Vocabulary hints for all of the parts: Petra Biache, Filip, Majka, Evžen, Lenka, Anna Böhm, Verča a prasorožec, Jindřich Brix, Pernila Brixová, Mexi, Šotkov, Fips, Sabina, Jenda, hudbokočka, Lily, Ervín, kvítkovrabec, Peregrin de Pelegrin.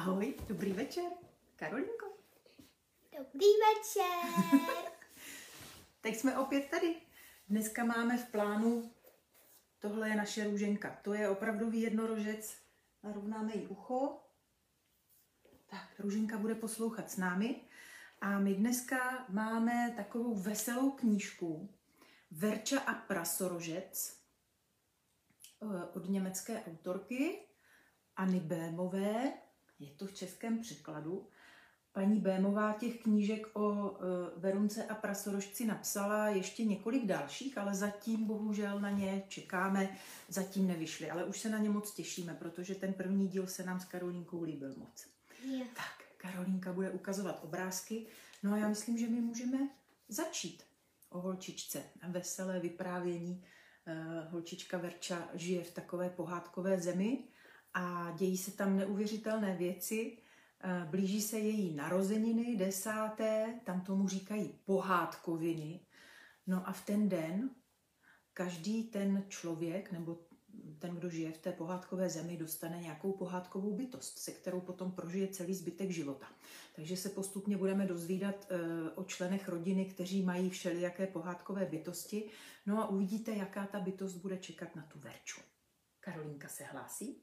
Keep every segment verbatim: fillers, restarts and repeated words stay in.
Ahoj, dobrý večer. Karolinko. Dobrý večer. Tak jsme opět tady. Dneska máme v plánu, tohle je naše růženka. To je opravdový jednorožec. Narovnáme jí ucho. Tak, růženka bude poslouchat s námi. A my dneska máme takovou veselou knížku Verča a prasorožec od německé autorky Anny Böhmové. Je to v českém překladu. Paní Böhmová těch knížek o Verunce a prasorožci napsala ještě několik dalších, ale zatím bohužel na ně čekáme, zatím nevyšly. Ale už se na ně moc těšíme, protože ten první díl se nám s Karolínkou líbil moc. Yeah. Tak, Karolínka bude ukazovat obrázky. No a já myslím, že my můžeme začít o holčičce. Veselé vyprávění. Holčička Verča žije v takové pohádkové zemi a dějí se tam neuvěřitelné věci. Blíží se její narozeniny, desáté, tam tomu říkají pohádkoviny. No a v ten den každý ten člověk, nebo ten, kdo žije v té pohádkové zemi, dostane nějakou pohádkovou bytost, se kterou potom prožije celý zbytek života. Takže se postupně budeme dozvídat o členech rodiny, kteří mají všelijaké pohádkové bytosti. No a uvidíte, jaká ta bytost bude čekat na tu Verču. Karolínka se hlásí.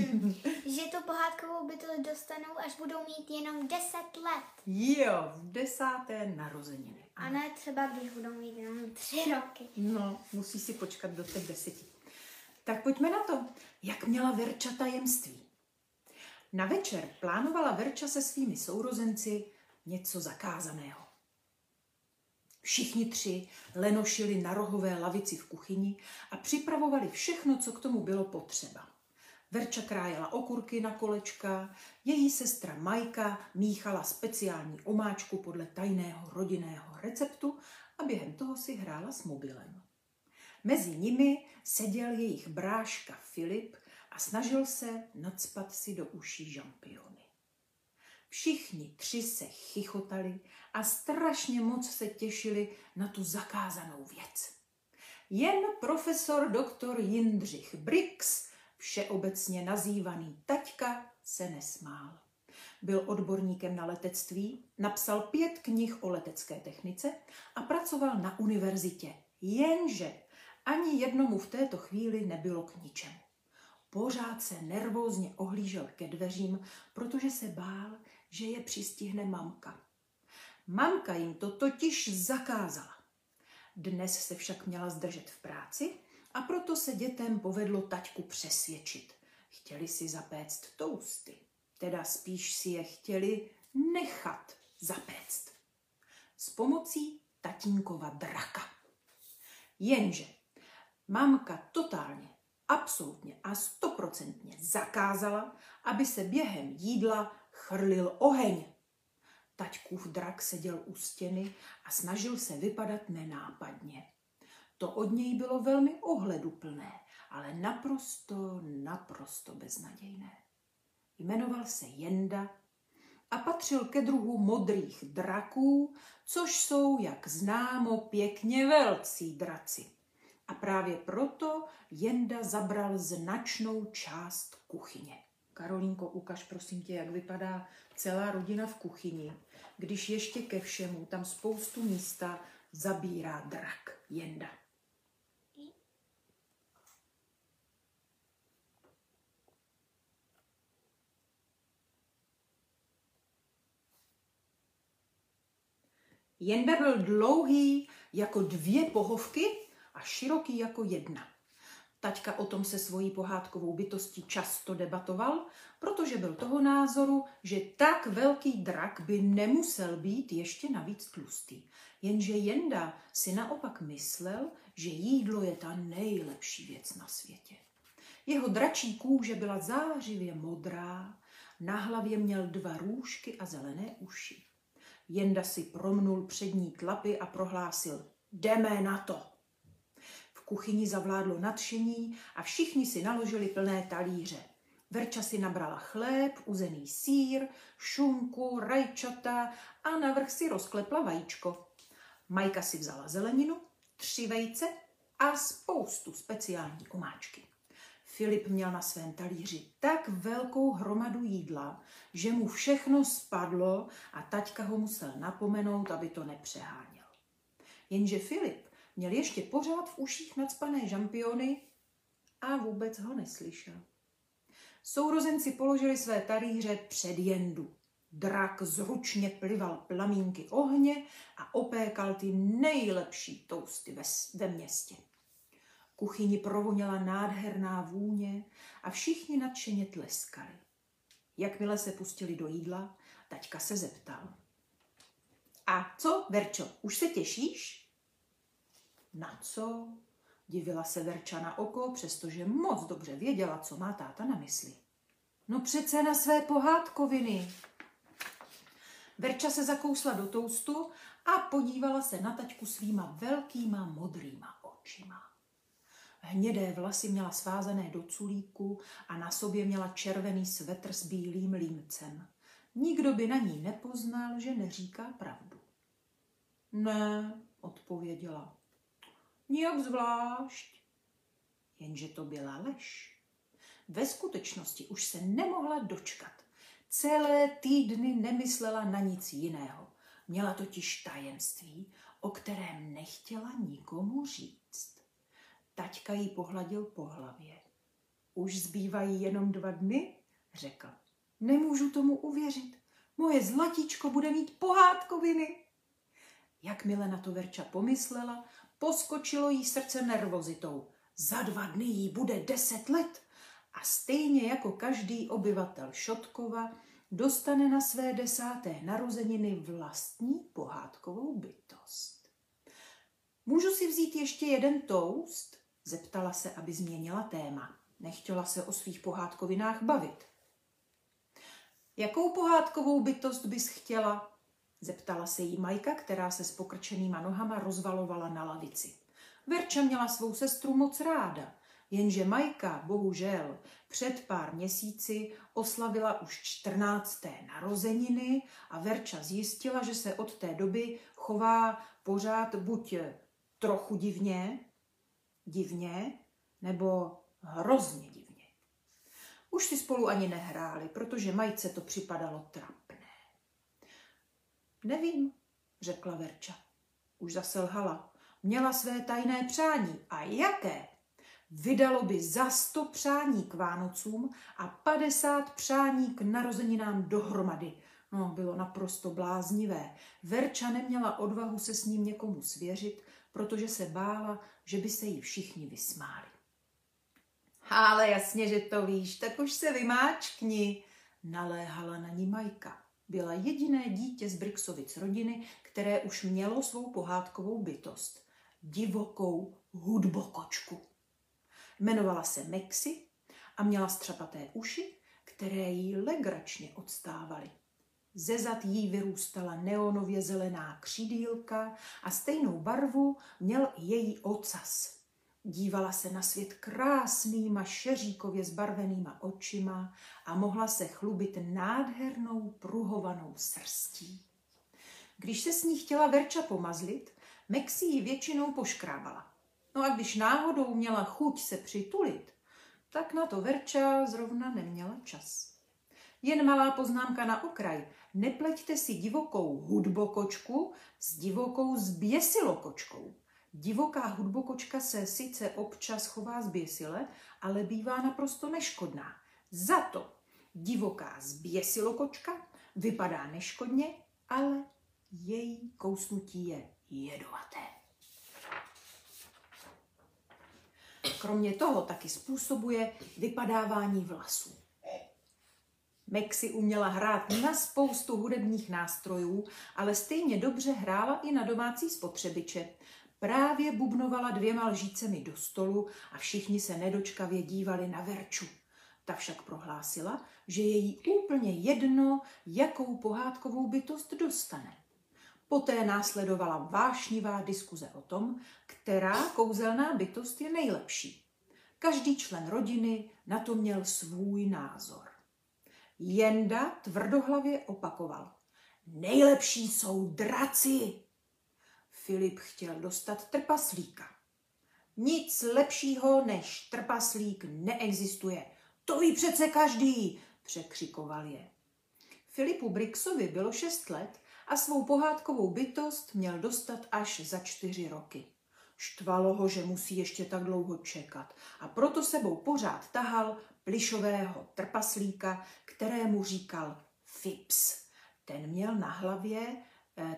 Hmm. Že tu pohádkovou bytost dostanou, až budou mít jenom deset let. Jo, v desáté narozeniny. A ne třeba, když budou mít jenom tři roky. No, musí si počkat do těch deseti. Tak pojďme na to, jak měla Verča tajemství. Na večer plánovala Verča se svými sourozenci něco zakázaného. Všichni tři lenošili na rohové lavici v kuchyni a připravovali všechno, co k tomu bylo potřeba. Verča krájela okurky na kolečka, její sestra Majka míchala speciální omáčku podle tajného rodinného receptu a během toho si hrála s mobilem. Mezi nimi seděl jejich bráška Filip a snažil se nacpat si do uší žampiony. Všichni tři se chichotali a strašně moc se těšili na tu zakázanou věc. Jen profesor doktor Jindřich Brix, všeobecně nazývaný Taťka, se nesmál. Byl odborníkem na letectví, napsal pět knih o letecké technice a pracoval na univerzitě. Jenže ani jednomu v této chvíli nebylo k ničemu. Pořád se nervózně ohlížel ke dveřím, protože se bál, že je přistihne mamka. Mamka jim to totiž zakázala. Dnes se však měla zdržet v práci, a proto se dětem povedlo taťku přesvědčit. Chtěli si zapéct tousty, teda spíš si je chtěli nechat zapéct. S pomocí tatínkova draka. Jenže mamka totálně, absolutně a stoprocentně zakázala, aby se během jídla chrlil oheň. Taťkův drak seděl u stěny a snažil se vypadat nenápadně. To od něj bylo velmi ohleduplné, ale naprosto, naprosto beznadějné. Jmenoval se Jenda a patřil ke druhu modrých draků, což jsou, jak známo, pěkně velcí draci. A právě proto Jenda zabral značnou část kuchyně. Karolínko, ukaž prosím tě, jak vypadá celá rodina v kuchyni, když ještě ke všemu tam spoustu místa zabírá drak Jenda. Jenda byl dlouhý jako dvě pohovky a široký jako jedna. Taťka o tom se svojí pohádkovou bytostí často debatoval, protože byl toho názoru, že tak velký drak by nemusel být ještě navíc tlustý. Jenže Jenda si naopak myslel, že jídlo je ta nejlepší věc na světě. Jeho dračí kůže byla zářivě modrá, na hlavě měl dva růžky a zelené uši. Jenda si promnul přední tlapy a prohlásil: jdeme na to. V kuchyni zavládlo nadšení a všichni si naložili plné talíře. Verča si nabrala chléb, uzený sýr, šunku, rajčata a navrch si rozklepla vajíčko. Majka si vzala zeleninu, tři vejce a spoustu speciální omáčky. Filip měl na svém talíři tak velkou hromadu jídla, že mu všechno spadlo a taťka ho musel napomenout, aby to nepřeháněl. Jenže Filip měl ještě pořád v uších nacpané žampiony a vůbec ho neslyšel. Sourozenci položili své talíře před Jendu. Drak zručně plival plamínky ohně a opékal ty nejlepší tousty ve, ve městě. Kuchyni provoněla nádherná vůně a všichni nadšeně tleskali. Jakmile se pustili do jídla, taťka se zeptal. A co, Verčo, už se těšíš? Na co? Divila se Verča na oko, přestože moc dobře věděla, co má táta na mysli. No přece na své pohádkoviny. Verča se zakousla do toustu a podívala se na taťku svýma velkýma modrýma očima. Hnědé vlasy měla svázané do culíku a na sobě měla červený svetr s bílým límcem. Nikdo by na ní nepoznal, že neříká pravdu. Ne, odpověděla. Nijak zvlášť. Jenže to byla lež. Ve skutečnosti už se nemohla dočkat. Celé týdny nemyslela na nic jiného. Měla totiž tajemství, o kterém nechtěla nikomu říct. Taťka jí pohladil po hlavě. Už zbývají jenom dva dny, řekl. Nemůžu tomu uvěřit. Moje zlatíčko bude mít pohádkoviny. Jakmile na to Verča pomyslela, poskočilo jí srdce nervozitou. Za dva dny jí bude deset let. A stejně jako každý obyvatel Šotkova dostane na své desáté narozeniny vlastní pohádkovou bytost. Můžu si vzít ještě jeden toast? Zeptala se, aby změnila téma. Nechtěla se o svých pohádkovinách bavit. Jakou pohádkovou bytost bys chtěla? Zeptala se jí Majka, která se s pokrčenýma nohama rozvalovala na lavici. Verča měla svou sestru moc ráda. Jenže Majka, bohužel, před pár měsíci oslavila už čtrnácté narozeniny a Verča zjistila, že se od té doby chová pořád buď trochu divně, divně, nebo hrozně divně. Už si spolu ani nehráli, protože Majce to připadalo trapné. Nevím, řekla Verča. Už zase lhala. Měla své tajné přání. A jaké? Vydalo by za sto přání k Vánocům a padesát přání k narozeninám dohromady. No, bylo naprosto bláznivé. Verča neměla odvahu se s ním někomu svěřit, protože se bála, že by se jí všichni vysmáli. Ale jasně, že to víš, tak už se vymáčkni, naléhala na ní Majka. Byla jediné dítě z Brixovic rodiny, které už mělo svou pohádkovou bytost. Divokou hudbokočku. Jmenovala se Mexi a měla střepaté uši, které jí legračně odstávaly. Ze zad jí vyrůstala neonově zelená křídýlka a stejnou barvu měl její ocas. Dívala se na svět krásnýma šeříkově zbarvenýma očima a mohla se chlubit nádhernou pruhovanou srstí. Když se s ní chtěla Verča pomazlit, Mexi ji většinou poškrábala. No a když náhodou měla chuť se přitulit, tak na to Verča zrovna neměla čas. Jen malá poznámka na okraj. Nepleťte si divokou hudbokočku s divokou zběsilokočkou. Divoká hudbokočka se sice občas chová zběsile, ale bývá naprosto neškodná. Za to divoká zběsilokočka vypadá neškodně, ale její kousnutí je jedovaté. Kromě toho taky způsobuje vypadávání vlasů. Mexi uměla hrát na spoustu hudebních nástrojů, ale stejně dobře hrála i na domácí spotřebiče. Právě bubnovala dvěma lžícemi do stolu a všichni se nedočkavě dívali na Verču. Ta však prohlásila, že je jí úplně jedno, jakou pohádkovou bytost dostane. Poté následovala vášnivá diskuze o tom, která kouzelná bytost je nejlepší. Každý člen rodiny na to měl svůj názor. Jenda tvrdohlavě opakoval. Nejlepší jsou draci! Filip chtěl dostat trpaslíka. Nic lepšího než trpaslík neexistuje. To ví přece každý, překřikoval je. Filipu Brixovi bylo šest let a svou pohádkovou bytost měl dostat až za čtyři roky. Štvalo ho, že musí ještě tak dlouho čekat, a proto sebou pořád tahal plišového trpaslíka, kterému říkal Fips. Ten měl na hlavě,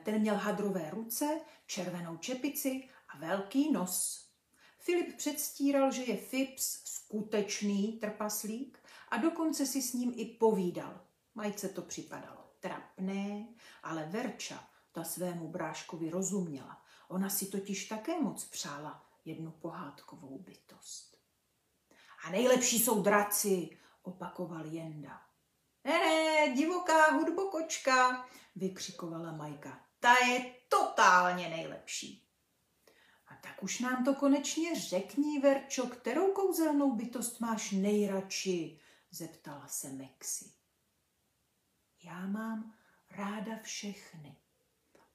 ten měl hadrové ruce, červenou čepici a velký nos. Filip předstíral, že je Fips skutečný trpaslík, a dokonce si s ním i povídal. Majce to připadalo trapné, ale Verča, ta svému bráškovi rozuměla. Ona si totiž také moc přála jednu pohádkovou bytost. A nejlepší jsou draci, opakoval Jenda. Ne, ne, divoká hudbokočka, vykřikovala Majka. Ta je totálně nejlepší. A tak už nám to konečně řekni, Verčo, kterou kouzelnou bytost máš nejradši, zeptala se Mexi. Já mám ráda všechny,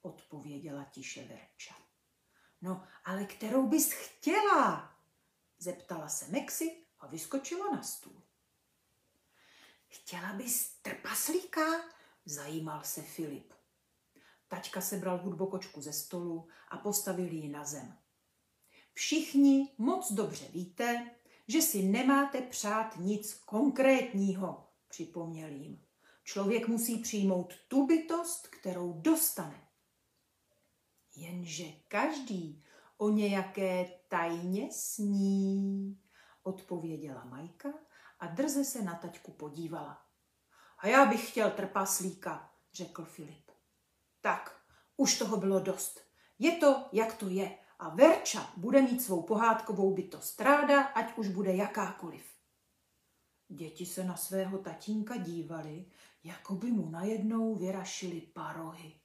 odpověděla tiše Verča. No, ale kterou bys chtěla, zeptala se Mexi a vyskočila na stůl. Chtěla bys trpaslíka, zajímal se Filip. Taťka sebral hudbokočku ze stolu a postavil ji na zem. Všichni moc dobře víte, že si nemáte přát nic konkrétního, připomněl jim. Člověk musí přijmout tu bytost, kterou dostane. Jenže každý o nějaké tajně sní, odpověděla Majka a drze se na taťku podívala. A já bych chtěl trpaslíka, řekl Filip. Tak, už toho bylo dost. Je to, jak to je. A Verča bude mít svou pohádkovou bytost ráda, ať už bude jakákoliv. Děti se na svého tatínka dívali, jako by mu najednou vyrašily parohy.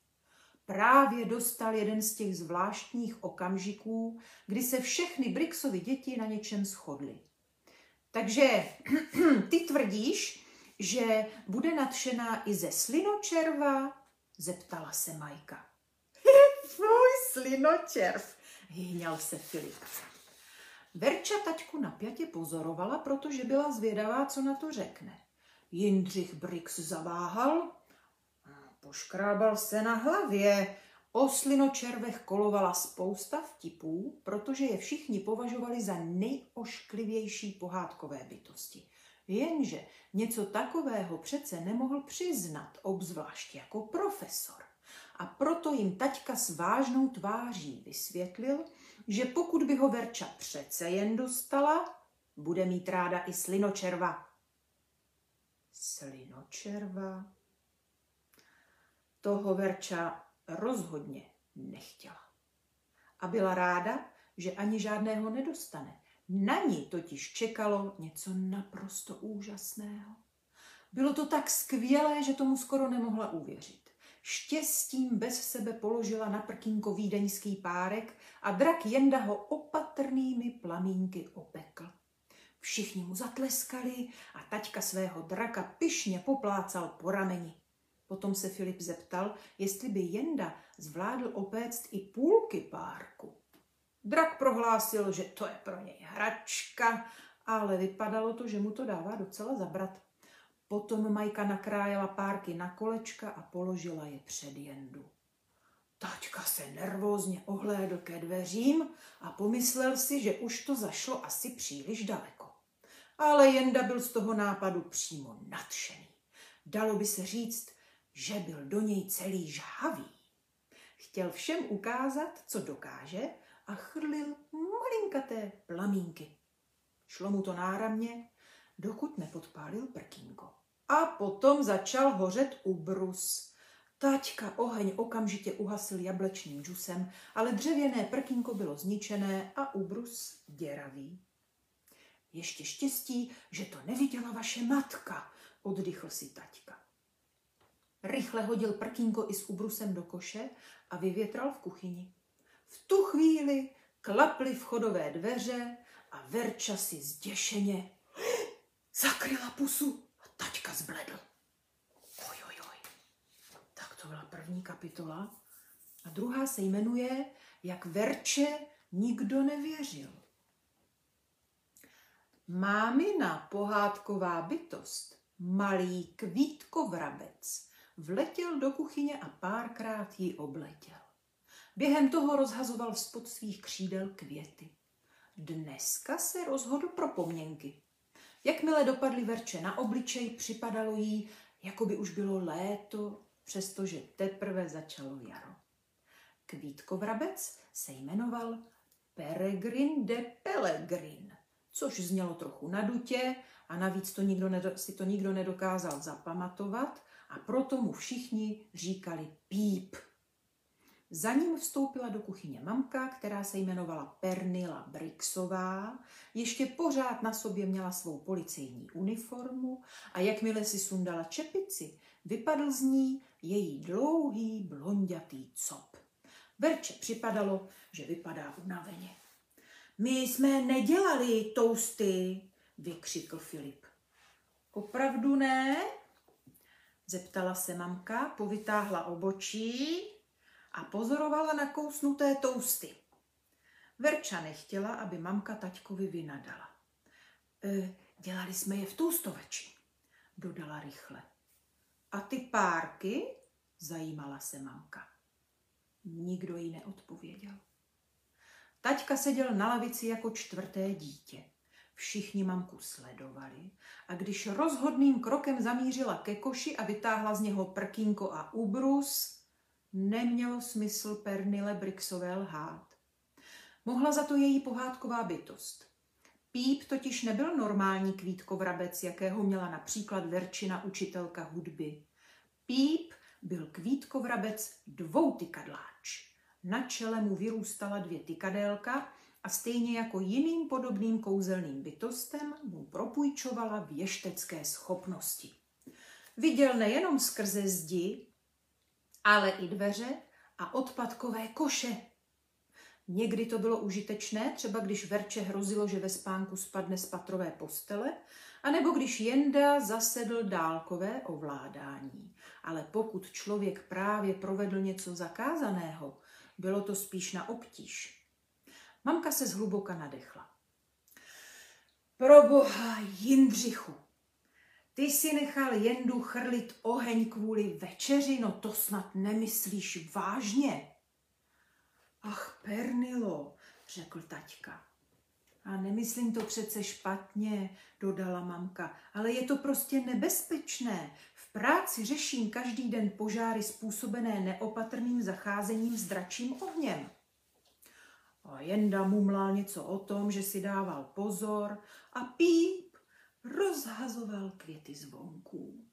Právě dostal jeden z těch zvláštních okamžiků, kdy se všechny Brixovy děti na něčem shodly. Takže ty tvrdíš, že bude nadšená i ze slinočerva? Zeptala se Majka. Tvůj slinočerv, hýňal se Filip. Verča taťku napjatě pozorovala, protože byla zvědavá, co na to řekne. Jindřich Brix zaváhal, poškrábal se na hlavě. O slinočervech kolovala spousta vtipů, protože je všichni považovali za nejošklivější pohádkové bytosti. Jenže něco takového přece nemohl přiznat, obzvlášť jako profesor. A proto jim taťka s vážnou tváří vysvětlil, že pokud by ho Verča přece jen dostala, bude mít ráda i slinočerva. Slinočerva? Toho Verča rozhodně nechtěla. A byla ráda, že ani žádného nedostane. Na ní totiž čekalo něco naprosto úžasného. Bylo to tak skvělé, že tomu skoro nemohla uvěřit. Štěstím bez sebe položila na prkínko vídeňský párek a drak Jenda ho opatrnými plamínky opekl. Všichni mu zatleskali a taťka svého draka pyšně poplácal po rameni. Potom se Filip zeptal, jestli by Jenda zvládl opéct i půlky párku. Drak prohlásil, že to je pro něj hračka, ale vypadalo to, že mu to dává docela zabrat. Potom Majka nakrájela párky na kolečka a položila je před Jendu. Taťka se nervózně ohlédl ke dveřím a pomyslel si, že už to zašlo asi příliš daleko. Ale Jenda byl z toho nápadu přímo nadšený. Dalo by se říct, že byl do něj celý žhavý. Chtěl všem ukázat, co dokáže, a chrlil malinkaté plamínky. Šlo mu to náramně, dokud nepodpálil prkínko. A potom začal hořet ubrus. Taťka oheň okamžitě uhasil jablečným džusem, ale dřevěné prkínko bylo zničené a ubrus děravý. Ještě štěstí, že to neviděla vaše matka, oddychl si taťka. Rychle hodil prkínko i s ubrusem do koše a vyvětral v kuchyni. V tu chvíli klaply vchodové dveře a Verča si zděšeně zakryla pusu a taťka zbledl. Ojojoj, oj, oj. Tak to byla první kapitola. A druhá se jmenuje Jak Verče nikdo nevěřil. Mámina pohádková bytost, malý kvítkovrabec, vletěl do kuchyně a párkrát ji obletěl. Během toho rozhazoval spod svých křídel květy. Dneska se rozhodl pro pomněnky. Jakmile dopadly Verče na obličej, připadalo jí, jako by už bylo léto, přestože teprve začalo jaro. Kvítkovrabec se jmenoval Peregrin de Pelegrin, což znělo trochu nadutě a navíc to nikdo nedo, si to nikdo nedokázal zapamatovat a proto mu všichni říkali Píp. Za ním vstoupila do kuchyně mamka, která se jmenovala Pernila Brixová, ještě pořád na sobě měla svou policejní uniformu a jakmile si sundala čepici, vypadl z ní její dlouhý blondětý cop. Verče připadalo, že vypadá unaveně. My jsme nedělali toasty, vykřikl Filip. Opravdu ne? Zeptala se mamka, povytáhla obočí a pozorovala nakousnuté toasty. Verča nechtěla, aby mamka taťkovi vynadala. E, dělali jsme je v toustovači, dodala rychle. A ty párky? Zajímala se mamka. Nikdo jí neodpověděl. Taťka seděl na lavici jako čtvrté dítě. Všichni mamku sledovali a když rozhodným krokem zamířila ke koši a vytáhla z něho prkínko a ubrus, nemělo smysl Pernile Brixové lhát. Mohla za to její pohádková bytost. Píp totiž nebyl normální kvítkovrabec, jakého měla například Verčina učitelka hudby. Píp byl kvítkovrabec dvoutykadláč. Na čele mu vyrůstala dvě tykadélka a stejně jako jiným podobným kouzelným bytostem mu propůjčovala věštecké schopnosti. Viděl nejenom skrze zdi, ale i dveře a odpadkové koše. Někdy to bylo užitečné, třeba když Verče hrozilo, že ve spánku spadne z patrové postele, anebo když Jenda zasedl dálkové ovládání. Ale pokud člověk právě provedl něco zakázaného, bylo to spíš na obtíž. Mamka se zhluboka nadechla. Proboha, Jindřichu, ty si nechal Jendu chrlit oheň kvůli večeři, no to snad nemyslíš vážně. Ach, Pernilo, řekl taťka. A nemyslím to přece špatně, dodala mamka, ale je to prostě nebezpečné. V práci řeším každý den požáry způsobené neopatrným zacházením s dračím ohněm. A Jenda mumlal něco o tom, že si dával pozor a Píp rozhazoval květy zvonků.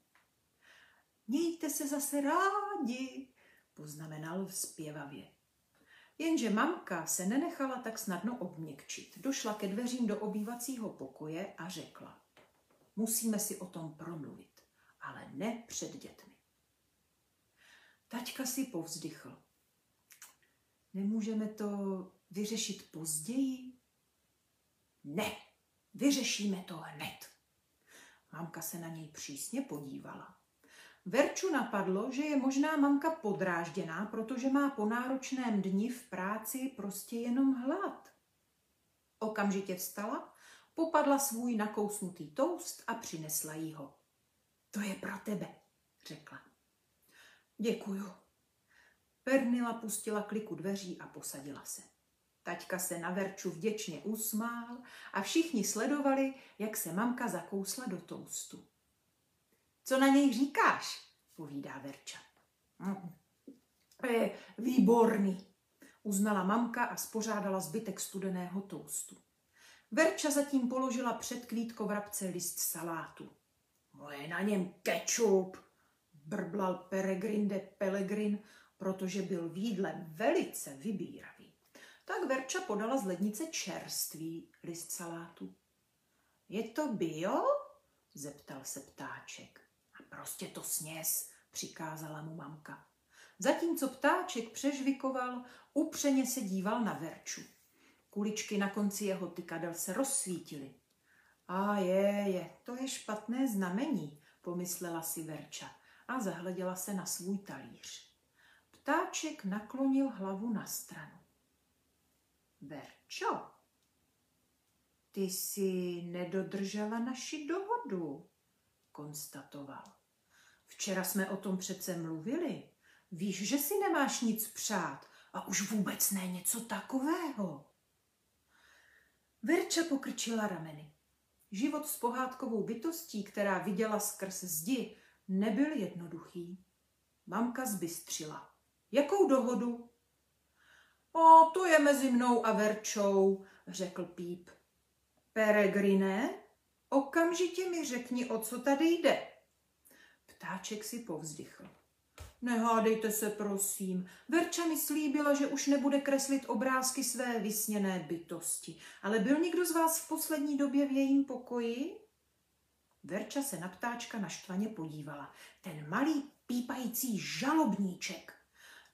Mějte se zase rádi, poznamenal vzpěvavě. Jenže mamka se nenechala tak snadno obměkčit. Došla ke dveřím do obývacího pokoje a řekla, musíme si o tom promluvit, ale ne před dětmi. Taťka si povzdychl. Nemůžeme to vyřešit později? Ne, vyřešíme to hned. Mamka se na něj přísně podívala. Verču napadlo, že je možná mamka podrážděná, protože má po náročném dni v práci prostě jenom hlad. Okamžitě vstala, popadla svůj nakousnutý toast a přinesla jí ho. To je pro tebe, řekla. Děkuju. Pernila pustila kliku dveří a posadila se. Taťka se na Verču vděčně usmál a všichni sledovali, jak se mamka zakousla do toustu. Co na něj říkáš, povídá Verča. Mm. E, výborný, uznala mamka a spořádala zbytek studeného toustu. Verča zatím položila před kvítkovrabce list salátu. Je na něm kečup, brblal Peregrin de Pelegrin, protože byl v jídle velice vybíravý. Tak Verča podala z lednice čerstvý list salátu. Je to bio? Zeptal se ptáček. Prostě to sněz, přikázala mu mamka. Zatímco ptáček přežvikoval, upřeně se díval na Verču. Kuličky na konci jeho tykadel se rozsvítily. A je, je, to je špatné znamení, pomyslela si Verča a zahleděla se na svůj talíř. Ptáček naklonil hlavu na stranu. Verčo, Ty jsi nedodržela naši dohodu, konstatoval. Včera jsme o tom přece mluvili. Víš, že si nemáš nic přát a už vůbec ne něco takového. Verča pokrčila rameny. Život s pohádkovou bytostí, která viděla skrz zdi, nebyl jednoduchý. Mamka zbystřila. Jakou dohodu? O, to je mezi mnou a Verčou, řekl Píp. Peregrine, okamžitě mi řekni, o co tady jde. Ptáček si povzdychl. Nehádejte se, prosím. Verča mi slíbila, že už nebude kreslit obrázky své vysněné bytosti. Ale byl někdo z vás v poslední době v jejím pokoji? Verča se na ptáčka naštvaně podívala. Ten malý pípající žalobníček.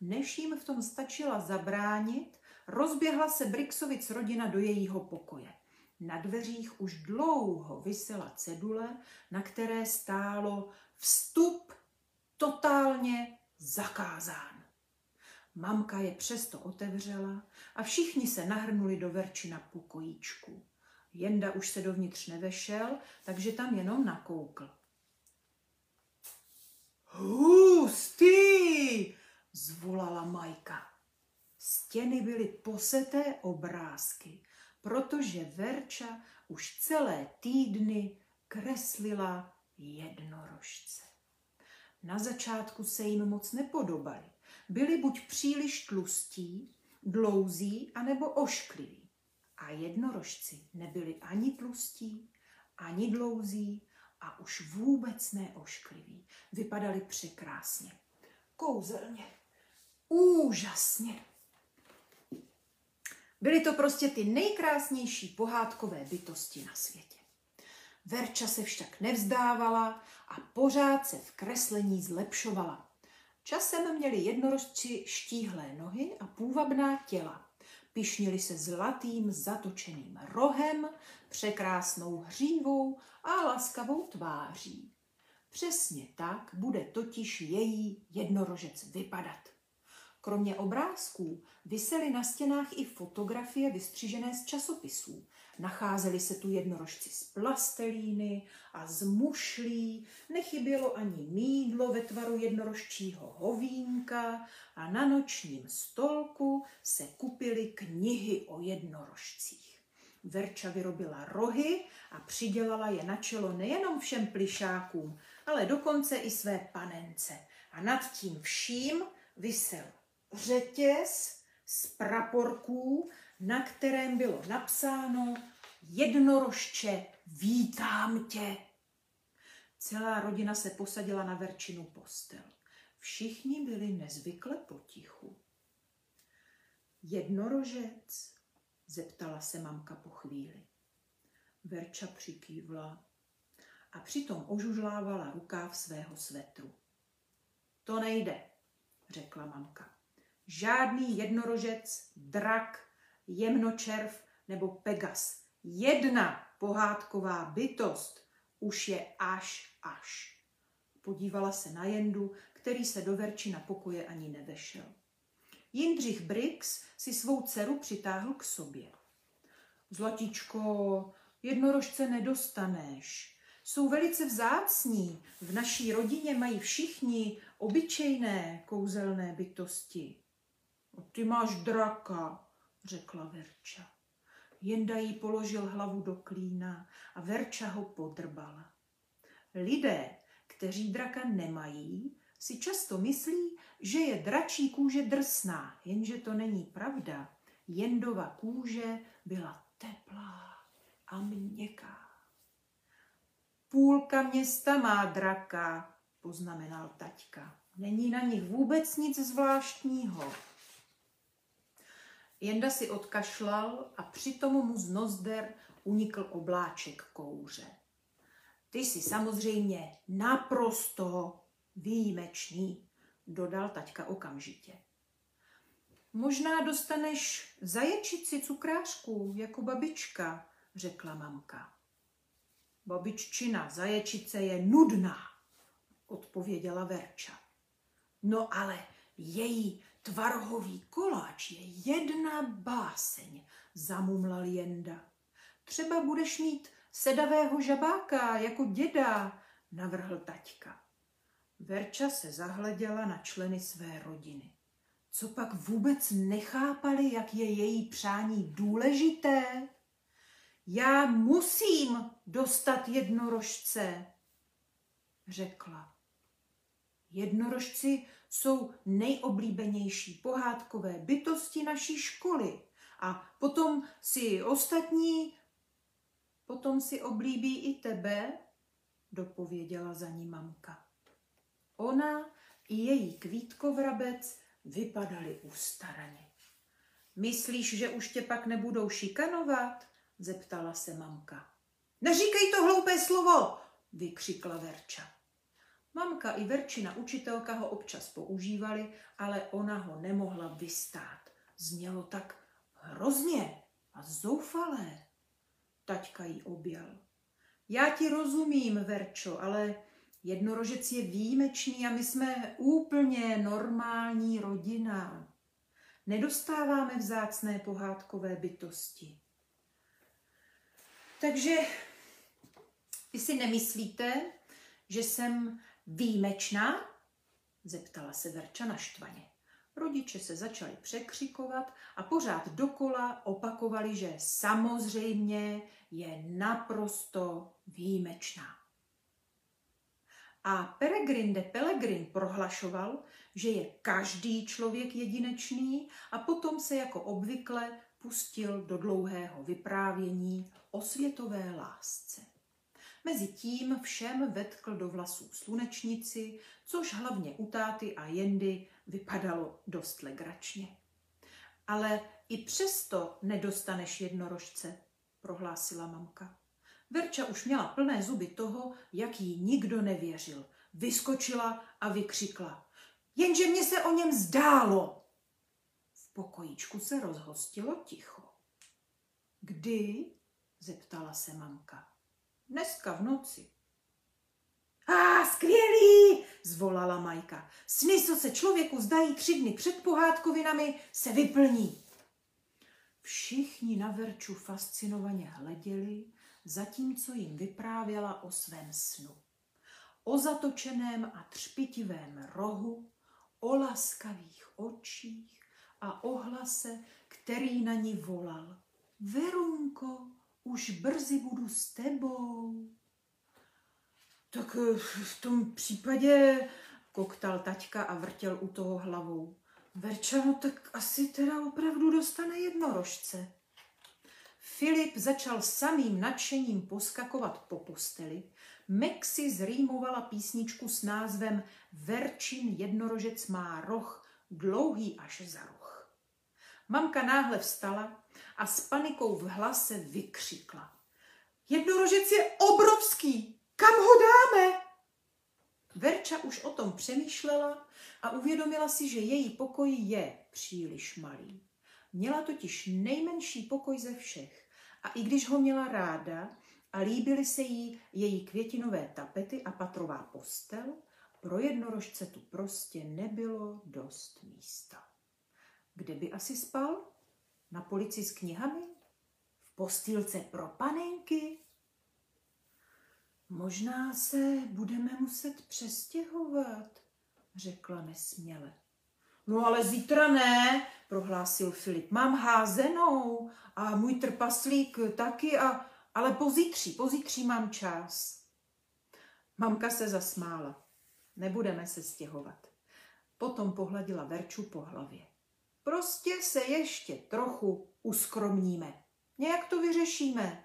Než jim v tom stačila zabránit, rozběhla se Brixovic rodina do jejího pokoje. Na dveřích už dlouho visela cedule, na které stálo vstup totálně zakázán. Mamka je přesto otevřela a všichni se nahrnuli do Verčina pokojíčku. Jenda už se dovnitř nevešel, takže tam jenom nakoukl. Hustý! Zvolala Majka. Stěny byly poseté obrázky, protože Verča už celé týdny kreslila jednorožce. Na začátku se jim moc nepodobaly. Byli buď příliš tlustí, dlouzí, anebo oškliví. A jednorožci nebyli ani tlustí, ani dlouzí a už vůbec ne oškliví. Vypadali překrásně, kouzelně, úžasně. Byly to prostě ty nejkrásnější pohádkové bytosti na světě. Verča se však nevzdávala a pořád se v kreslení zlepšovala. Časem měli jednorožci štíhlé nohy a půvabná těla. Pyšnili se zlatým zatočeným rohem, překrásnou hřívou a laskavou tváří. Přesně tak bude totiž její jednorožec vypadat. Kromě obrázků visely na stěnách i fotografie vystřižené z časopisů. Nacházeli se tu jednorožci z plastelíny a z mušlí, nechybělo ani mýdlo ve tvaru jednorožčího hovínka a na nočním stolku se kupily knihy o jednorožcích. Verča vyrobila rohy a přidělala je na čelo nejenom všem plišákům, ale dokonce i své panence. A nad tím vším visel řetěz z praporků, na kterém bylo napsáno Jednorožče, vítám tě. Celá rodina se posadila na Verčinu postel. Všichni byli nezvykle potichu. Jednorožec? Zeptala se mamka po chvíli. Verča přikývla a přitom ožužlávala rukáv svého svetru. To nejde, řekla mamka. Žádný jednorožec, drak, jemnočerv nebo pegas. Jedna pohádková bytost už je až až. Podívala se na Jendu, který se do Verčina pokoje ani nevešel. Jindřich Brix si svou dceru přitáhl k sobě. Zlatičko, jednorožce nedostaneš. Jsou velice vzácní. V naší rodině mají všichni obyčejné kouzelné bytosti. Ty máš draka, řekla Verča. Jenda jí položil hlavu do klína a Verča ho podrbala. Lidé, kteří draka nemají, si často myslí, že je dračí kůže drsná, jenže to není pravda. Jendova kůže byla teplá a měkká. Půlka města má draka, poznamenal taťka. Není na nich vůbec nic zvláštního. Jenda si odkašlal a přitom mu z nozder unikl obláček kouře. Ty jsi samozřejmě naprosto výjimečný, dodal taťka okamžitě. Možná dostaneš zaječici cukrářku jako babička, řekla mamka. Babiččina zaječice je nudná, odpověděla Verča. No ale její tvarhový koláč je jedna báseň, zamumlal Jenda. Třeba budeš mít sedavého žabáka jako děda, navrhl taťka. Verča se zahleděla na členy své rodiny. Co pak vůbec nechápali, jak je její přání důležité? Já musím dostat jednorožce, řekla. Jednorožci jsou nejoblíbenější pohádkové bytosti naší školy a potom si ostatní, potom si oblíbí i tebe, dopověděla za ní mamka. Ona i její kvítkovrabec vypadali ústaraně. Myslíš, že už tě pak nebudou šikanovat? Zeptala se mamka. Neříkej to hloupé slovo, vykřikla Verča. Mamka i Verčina učitelka ho občas používali, ale ona ho nemohla vystát. Znělo tak hrozně a zoufalé. Taťka ji objal. Já ti rozumím, Verčo, ale jednorožec je výjimečný a my jsme úplně normální rodina. Nedostáváme vzácné pohádkové bytosti. Takže vy si nemyslíte, že jsem výjimečná? Zeptala se Verča naštvaně. Rodiče se začali překřikovat a pořád dokola opakovali, že samozřejmě je naprosto výjimečná. A Peregrin de Pelegrin prohlašoval, že je každý člověk jedinečný a potom se jako obvykle pustil do dlouhého vyprávění o světové lásce. Mezitím všem vetkl do vlasů slunečnici, což hlavně u táty a Jendy vypadalo dost legračně. Ale i přesto nedostaneš jednorožce, prohlásila mamka. Verča už měla plné zuby toho, jak jí nikdo nevěřil. Vyskočila a vykřikla. Jenže mně se o něm zdálo! V pokojíčku se rozhostilo ticho. Kdy? Zeptala se mamka. Dneska v noci. A skvělý, zvolala Majka. Sny, co se člověku zdají tři dny před pohádkovinami, se vyplní. Všichni na Verču fascinovaně hleděli, zatímco jim vyprávěla o svém snu. O zatočeném a třpitivém rohu, o laskavých očích a o hlase, který na ní volal. Verunko, už brzy budu s tebou. Tak v tom případě, koktal taťka a vrtěl u toho hlavou. Verča, no tak asi teda opravdu dostane jednorožce. Filip začal samým nadšením poskakovat po posteli. Mexi zrýmovala písničku s názvem Verčin jednorožec má roh, dlouhý až za roh. Mamka náhle vstala a s panikou v hlase vykřikla. Jednorožec je obrovský! Kam ho dáme? Verča už o tom přemýšlela a uvědomila si, že její pokoj je příliš malý. Měla totiž nejmenší pokoj ze všech a i když ho měla ráda a líbily se jí její květinové tapety a patrová postel, pro jednorožce tu prostě nebylo dost místa. Kde by asi spal? Na polici s knihami? V postýlce pro panenky? Možná se budeme muset přestěhovat, řekla nesměle. No ale zítra ne, prohlásil Filip. Mám házenou a můj trpaslík taky, a, ale pozítří, pozítří mám čas. Mamka se zasmála. Nebudeme se stěhovat. Potom pohladila Verču po hlavě. Prostě se ještě trochu uskromníme. Nějak to vyřešíme.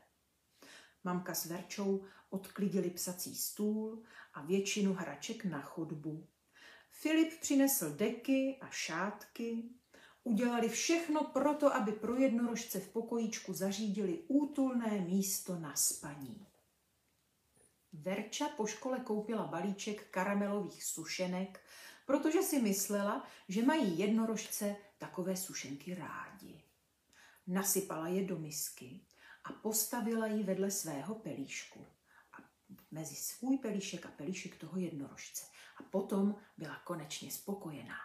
Mamka s Verčou odklidili psací stůl a většinu hraček na chodbu. Filip přinesl deky a šátky. Udělali všechno proto, aby pro jednorožce v pokojíčku zařídili útulné místo na spaní. Verča po škole koupila balíček karamelových sušenek, protože si myslela, že mají jednorožce takové sušenky rádi. Nasypala je do misky a postavila ji vedle svého pelíšku. A mezi svůj pelíšek a pelíšek toho jednorožce. A potom byla konečně spokojená.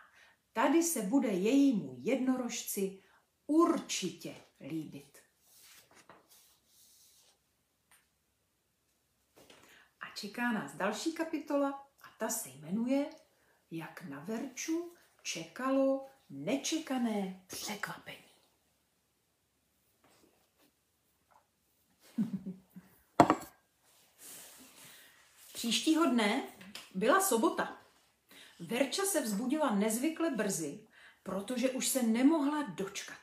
Tady se bude jejímu jednorožci určitě líbit. čeká nás další kapitola a ta se jmenuje Jak na Verču čekalo nečekané překvapení. Příštího dne byla sobota. Verča se vzbudila nezvykle brzy, protože už se nemohla dočkat.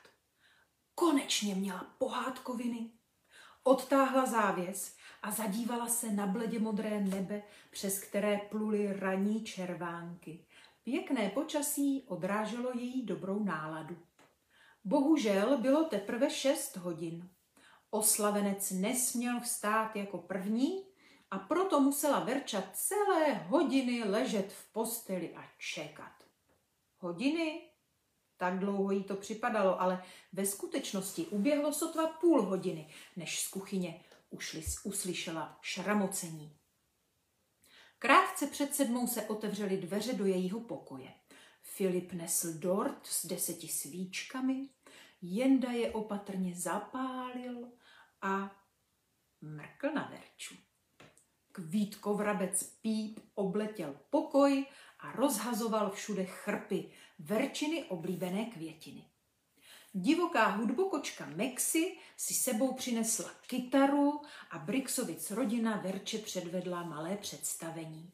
Konečně měla pohádkoviny. Odtáhla závěs a zadívala se na bledě modré nebe, přes které pluly ranní červánky. Pěkné počasí odráželo její dobrou náladu. Bohužel bylo teprve šest hodin. Oslavenec nesměl vstát jako první, a proto musela Verča celé hodiny ležet v posteli a čekat. Hodiny? Tak dlouho jí to připadalo, ale ve skutečnosti uběhlo sotva půl hodiny, než z kuchyně uslyšela šramocení. Krátce před sedmou se otevřely dveře do jejího pokoje. Filip nesl dort s deseti svíčkami, Jenda je opatrně zapálil a mrkl na Verču. Kvítkovrabec Píp obletěl pokoj a rozhazoval všude chrpy, Verčiny oblíbené květiny. Divoká hudbokočka Mexi si sebou přinesla kytaru a Brixovic rodina Verče předvedla malé představení.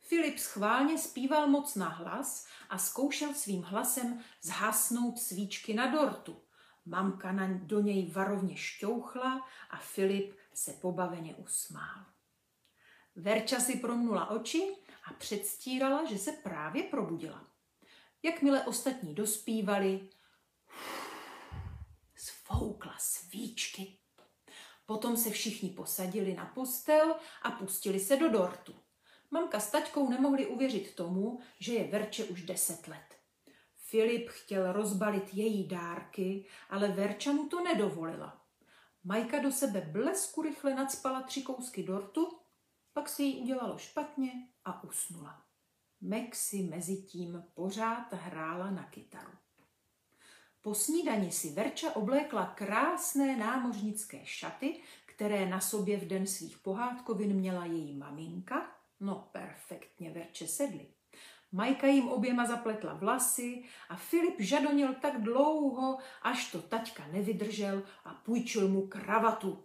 Filip schválně zpíval moc nahlas a zkoušel svým hlasem zhasnout svíčky na dortu. Mamka na, do něj varovně šťouchla a Filip se pobaveně usmál. Verča si promnula oči a předstírala, že se právě probudila. Jakmile ostatní dospívali, sfoukla svíčky. Potom se všichni posadili na postel a pustili se do dortu. Mamka s taťkou nemohli uvěřit tomu, že je Verče už deset let. Filip chtěl rozbalit její dárky, ale Verča mu to nedovolila. Majka do sebe blesku rychle nacpala tři kousky dortu, pak se jí udělalo špatně a usnula. Mexi mezitím pořád hrála na kytaru. Po snídani si Verča oblékla krásné námořnické šaty, které na sobě v den svých pohádkovin měla její maminka. No, perfektně Verče sedly. Majka jim oběma zapletla vlasy a Filip žadonil tak dlouho, až to taťka nevydržel a půjčil mu kravatu.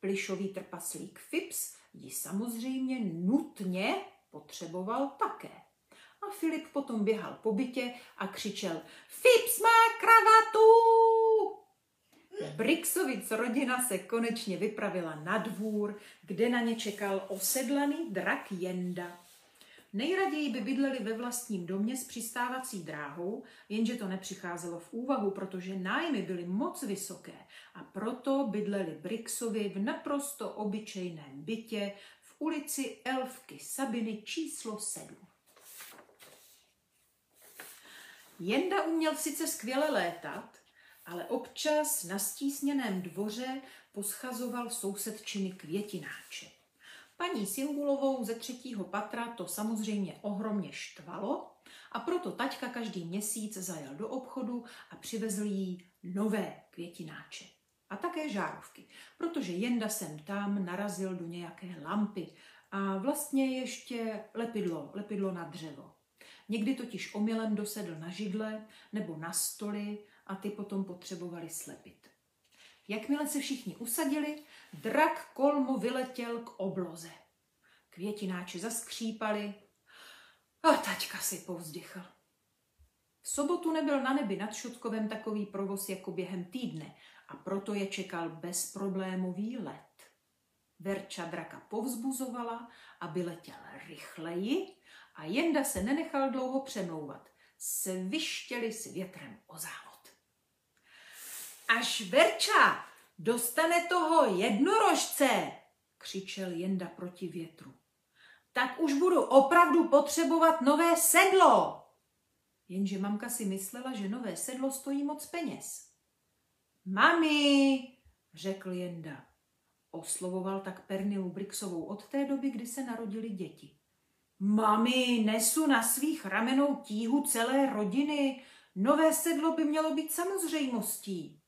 Plišový trpaslík Fips ji samozřejmě nutně potřeboval také. A Filip potom běhal po bytě a křičel: Fips má kravatu! Brixovic rodina se konečně vypravila na dvůr, kde na ně čekal osedlaný drak Jenda. Nejraději by bydleli ve vlastním domě s přistávací dráhou, jenže to nepřicházelo v úvahu, protože nájmy byly moc vysoké a proto bydleli Brixovi v naprosto obyčejném bytě v ulici Elfky Sabiny číslo sedm. Jenda uměl sice skvěle létat, ale občas na stísněném dvoře poschazoval sousedčiny květináče. Paní Singulovou ze třetího patra to samozřejmě ohromně štvalo a proto taťka každý měsíc zajel do obchodu a přivezl jí nové květináče a také žárovky, protože Jenda sem tam narazil do nějaké lampy a vlastně ještě lepidlo, lepidlo na dřevo. Někdy totiž omylem dosedl na židle nebo na stoly a ty potom potřebovali slepit. Jakmile se všichni usadili, drak kolmo vyletěl k obloze. Květináče zaskřípali a taťka si povzdychl. V sobotu nebyl na nebi nad Šotkovem takový provoz jako během týdne a proto je čekal bezproblémový let. Verča draka povzbuzovala, aby letěl rychleji, a Jenda se nenechal dlouho přemlouvat. Svištěli s větrem o závod. Až Verča dostane toho jednorožce, křičel Jenda proti větru, tak už budu opravdu potřebovat nové sedlo. Jenže mamka si myslela, že nové sedlo stojí moc peněz. Mami, řekl Jenda. Oslovoval tak Pernilu Brixovou od té doby, kdy se narodili děti. Mami, nesu na svých ramenou tíhu celé rodiny. Nové sedlo by mělo být samozřejmostí.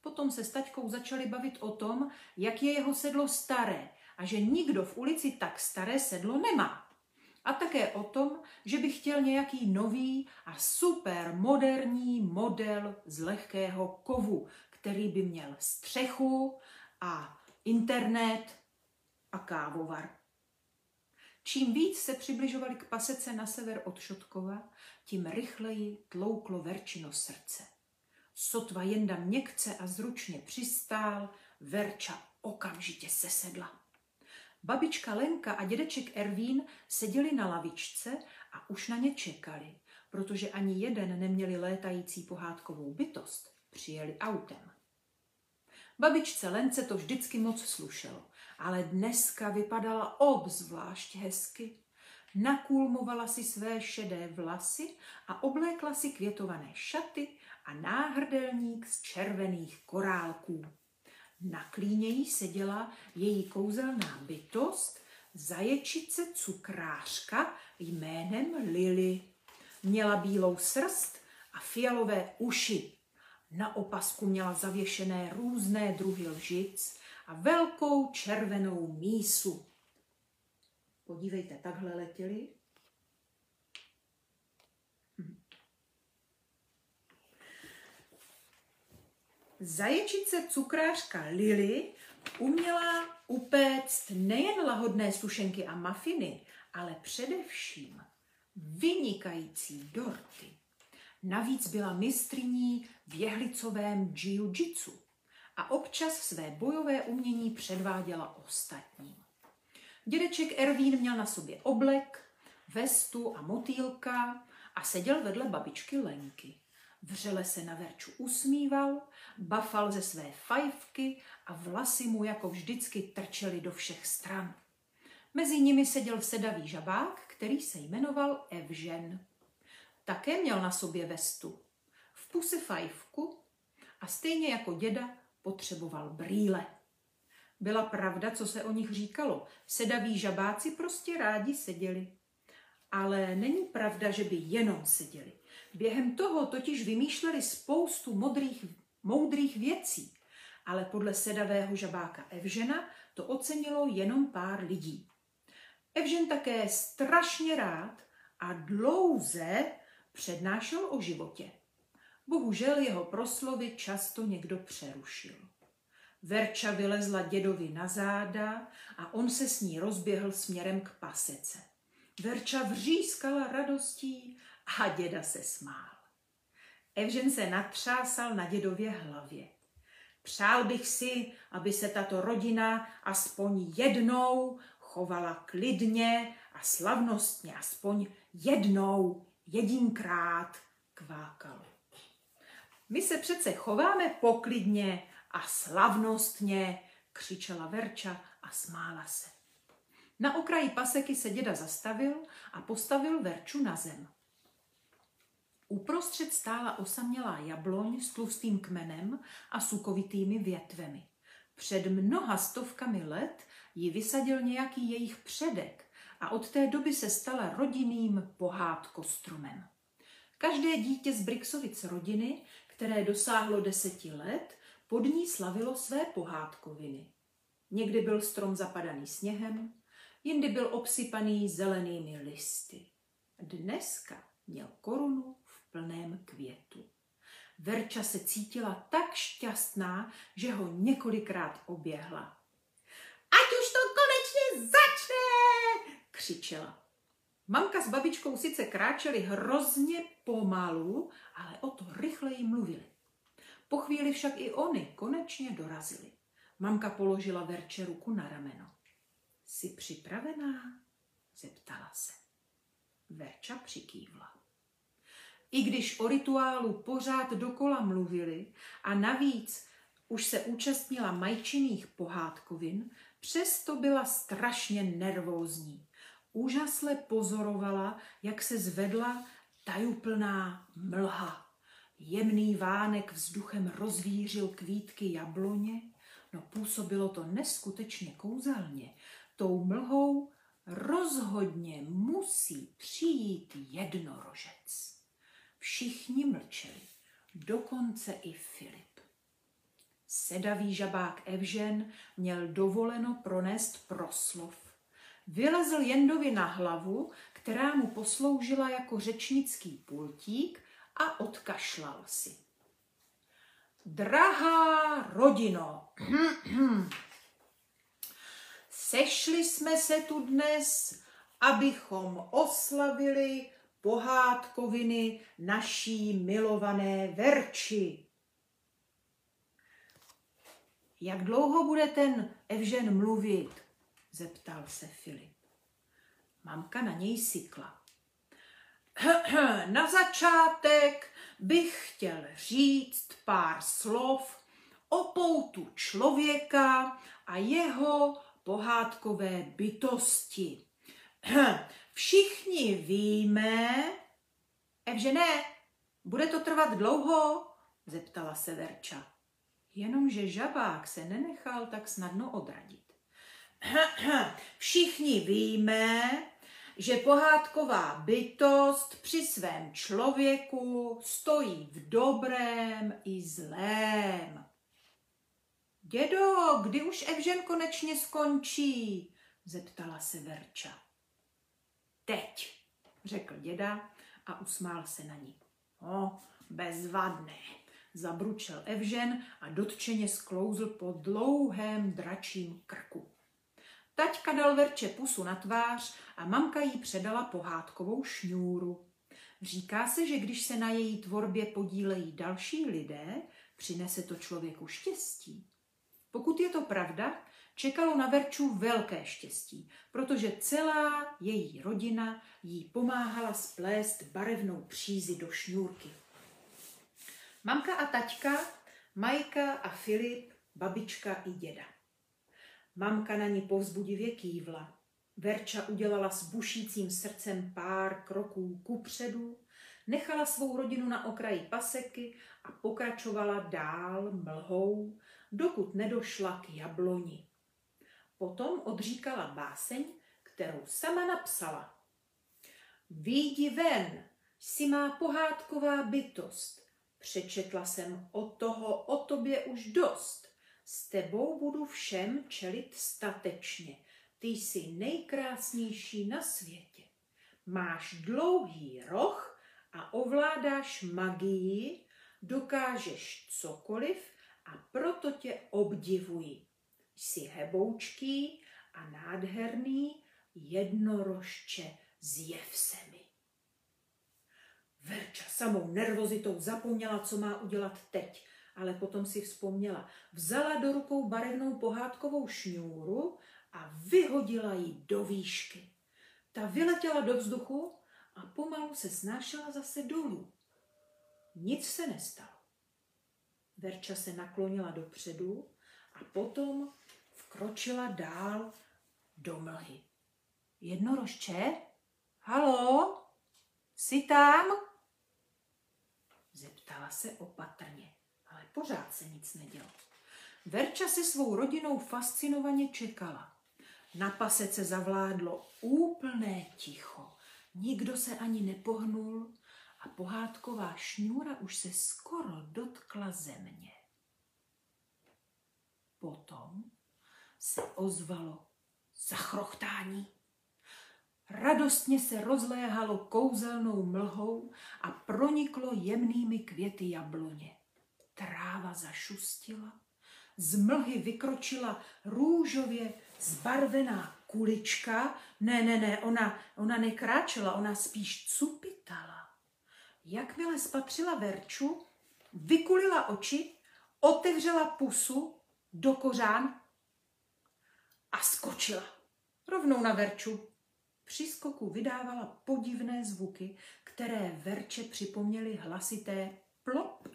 Potom se s taťkou začali bavit o tom, jak je jeho sedlo staré a že nikdo v ulici tak staré sedlo nemá. A také o tom, že by chtěl nějaký nový a super moderní model z lehkého kovu, který by měl střechu a internet a kávovar. Čím víc se přibližovali k pasece na sever od Šotkova, tím rychleji tlouklo Verčino srdce. Sotva Jenda měkce a zručně přistál, Verča okamžitě sesedla. Babička Lenka a dědeček Ervín seděli na lavičce a už na ně čekali, protože ani jeden neměli létající pohádkovou bytost, přijeli autem. Babičce Lence to vždycky moc slušelo, ale dneska vypadala obzvlášť hezky. Nakulmovala si své šedé vlasy a oblékla si květované šaty a náhrdelník z červených korálků. Na klíně jí seděla její kouzelná bytost, zaječice cukrářka jménem Lily. Měla bílou srst a fialové uši. Na opasku měla zavěšené různé druhy lžic a velkou červenou mísu. Podívejte, takhle letěli. Zaječice cukrářka Lily uměla upéct nejen lahodné sušenky a mafiny, ale především vynikající dorty. Navíc byla mistryní v jehlicovém jiu-jitsu a občas své bojové umění předváděla ostatním. Dědeček Ervín měl na sobě oblek, vestu a motýlka a seděl vedle babičky Lenky. Vřele se na Verču usmíval, bafal ze své fajfky a vlasy mu jako vždycky trčely do všech stran. Mezi nimi seděl sedavý žabák, který se jmenoval Evžen. Také měl na sobě vestu, v puse fajfku a stejně jako děda potřeboval brýle. Byla pravda, co se o nich říkalo, sedaví žabáci prostě rádi seděli. Ale není pravda, že by jenom seděli. Během toho totiž vymýšleli spoustu modrých, moudrých věcí, ale podle sedavého žabáka Evžena to ocenilo jenom pár lidí. Evžen také strašně rád a dlouze přednášel o životě. Bohužel jeho proslovy často někdo přerušil. Verča vylezla dědovi na záda a on se s ní rozběhl směrem k pasece. Verča vřískala radostí a děda se smál. Evžen se natřásal na dědově hlavě. Přál bych si, aby se tato rodina aspoň jednou chovala klidně a slavnostně, aspoň jednou, jedinkrát, kvákal. My se přece chováme poklidně a slavnostně, křičela Verča a smála se. Na okraji paseky se děda zastavil a postavil Verču na zem. Uprostřed stála osamělá jabloň s tlustým kmenem a sukovitými větvemi. Před mnoha stovkami let ji vysadil nějaký jejich předek a od té doby se stala rodinným pohádkostromem. Každé dítě z Brixovic rodiny, které dosáhlo deseti let, pod ní slavilo své pohádkoviny. Někdy byl strom zapadaný sněhem, jindy byl obsypaný zelenými listy. Dneska měl korunu v plném květu. Verča se cítila tak šťastná, že ho několikrát oběhla. Ať už to konečně začne, křičela. Mamka s babičkou sice kráčeli hrozně pomalu, ale o to rychleji mluvili. Po chvíli však i oni konečně dorazili. Mamka položila Verče ruku na rameno. Jsi připravená? Zeptala se. Verča přikývla. I když o rituálu pořád dokola mluvili a navíc už se účastnila majčiných pohádkovin, přesto byla strašně nervózní. Úžasle pozorovala, jak se zvedla tajuplná mlha. Jemný vánek vzduchem rozvířil kvítky jabloně, no působilo to neskutečně kouzelně. Tou mlhou rozhodně musí přijít jednorožec. Všichni mlčeli, dokonce i Filip. Sedavý žabák Evžen měl dovoleno pronést proslov. Vylezl Jendovi na hlavu, která mu posloužila jako řečnický pultík, a odkašlal si. Drahá rodino, sešli jsme se tu dnes, abychom oslavili pohádkoviny naší milované Verči. Jak dlouho bude ten Evžen mluvit? Zeptal se Filip. Mamka na něj sykla. Na začátek bych chtěl říct pár slov o poutu člověka a jeho pohádkové bytosti. Všichni víme... Evžene, bude to trvat dlouho? Zeptala se Verča. Jenomže žabák se nenechal tak snadno odradit. Všichni víme, že pohádková bytost při svém člověku stojí v dobrém i zlém. Dědo, kdy už Evžen konečně skončí? Zeptala se Verča. Teď, řekl děda a usmál se na ní. O, bezvadné, zabručel Evžen a dotčeně sklouzl po dlouhém dračím krku. Taťka dal Verče pusu na tvář a mamka jí předala pohádkovou šňůru. Říká se, že když se na její tvorbě podílejí další lidé, přinese to člověku štěstí. Pokud je to pravda, čekalo na Verču velké štěstí, protože celá její rodina jí pomáhala splést barevnou přízi do šňůrky. Mamka a taťka, Majka a Filip, babička i děda. Mamka na ní povzbudivě kývla. Verča udělala s bušícím srdcem pár kroků kupředu, nechala svou rodinu na okraji paseky a pokračovala dál mlhou, dokud nedošla k jabloni. Potom odříkala báseň, kterou sama napsala. Výjdi ven, jsi má pohádková bytost. Přečetla jsem o toho o tobě už dost. S tebou budu všem čelit statečně. Ty jsi nejkrásnější na světě. Máš dlouhý roh a ovládáš magii, dokážeš cokoliv a proto tě obdivuji. Jsi heboučký a nádherný, jednorožče, zjev se mi. Verča samou nervozitou zapomněla, co má udělat teď, ale potom si vzpomněla. Vzala do rukou barevnou pohádkovou šňůru a vyhodila ji do výšky. Ta vyletěla do vzduchu a pomalu se snášela zase dolů. Nic se nestalo. Verča se naklonila dopředu a potom vkročila dál do mlhy. Jednorožče? Haló? Jsi tam? Zeptala se opatrně, ale pořád se nic nedělo. Verča se svou rodinou fascinovaně čekala. Na pasece zavládlo úplné ticho. Nikdo se ani nepohnul a pohádková šňůra už se skoro dotkla země. Potom se ozvalo zachrochtání. Radostně se rozléhalo kouzelnou mlhou a proniklo jemnými květy jabloně. Tráva zašustila, z mlhy vykročila růžově zbarvená kulička. Ne, ne, ne, ona, ona nekráčela, ona spíš cupitala. Jakmile spatřila Verču, vykulila oči, otevřela pusu do kořán a skočila rovnou na Verču. Při skoku vydávala podivné zvuky, které Verče připomněly hlasité plop,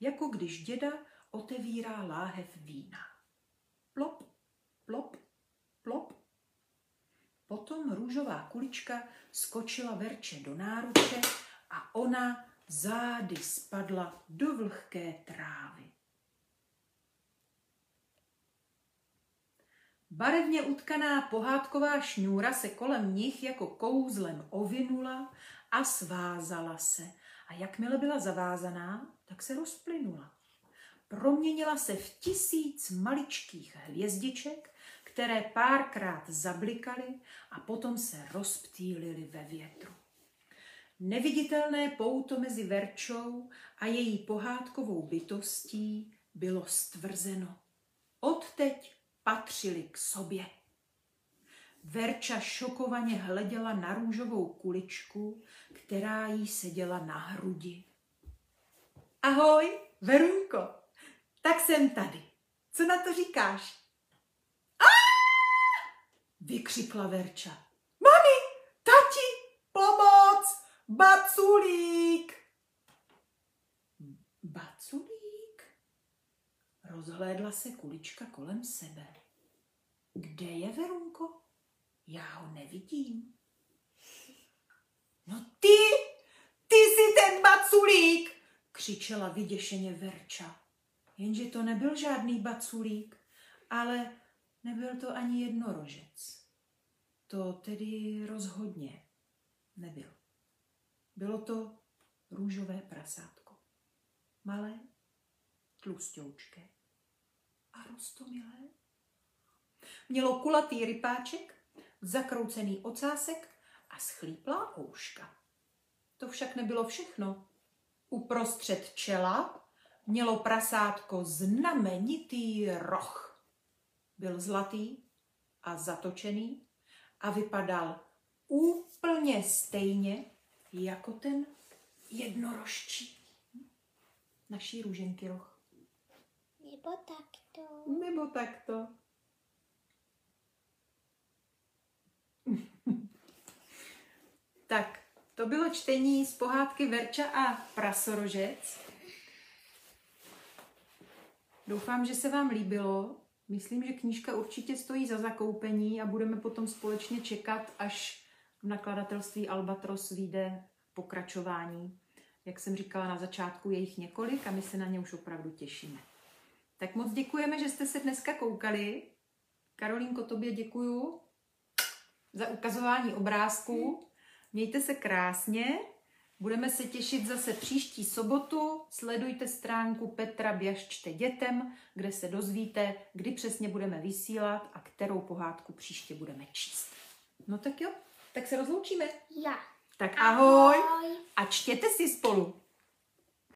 jako když děda otevírá láhev vína. Plop, plop, plop. Potom růžová kulička skočila Verče do náruče a ona zády spadla do vlhké trávy. Barevně utkaná pohádková šňůra se kolem nich jako kouzlem ovinula a svázala se. A jakmile byla zavázaná, tak se rozplynula. proměnila se v tisíc maličkých hvězdiček, které párkrát zablikaly a potom se rozptýlily ve větru. Neviditelné pouto mezi Verčou a její pohádkovou bytostí bylo stvrzeno. Odteď patřili k sobě. Verča šokovaně hleděla na růžovou kuličku, která jí seděla na hrudi. Ahoj, Verunko, tak jsem tady. Co na to říkáš? Aaaa! Vykřikla Verča. Mami, tati, pomoc, baculík! Baculík? Rozhlédla se kulička kolem sebe. Kde je Verunko? Já ho nevidím. No ty, ty jsi ten baculík, křičela vyděšeně Verča. Jenže to nebyl žádný baculík, ale nebyl to ani jednorožec. To tedy rozhodně nebyl. Bylo to růžové prasátko. Malé, tlustoučké a roztomilé. Mělo kulatý rypáček, zakroucený ocásek a schlíplá ouška. To však nebylo všechno. Uprostřed čela mělo prasátko znamenitý roh. Byl zlatý a zatočený a vypadal úplně stejně jako ten jednorožčí. Naší růženky roh. Nebo takto. Nebo takto. Tak, to bylo čtení z pohádky Verča a prasorožec. Doufám, že se vám líbilo. Myslím, že knížka určitě stojí za zakoupení a budeme potom společně čekat, až v nakladatelství Albatros vyjde pokračování. Jak jsem říkala na začátku, je jich několik a my se na ně už opravdu těšíme. Tak moc děkujeme, že jste se dneska koukali. Karolínko, tobě děkuju za ukazování obrázků. Mějte se krásně, budeme se těšit zase příští sobotu. Sledujte stránku Petra Biache čte dětem, kde se dozvíte, kdy přesně budeme vysílat a kterou pohádku příště budeme číst. No tak jo, tak se rozloučíme. Já. Tak ahoj, ahoj. A čtěte si spolu.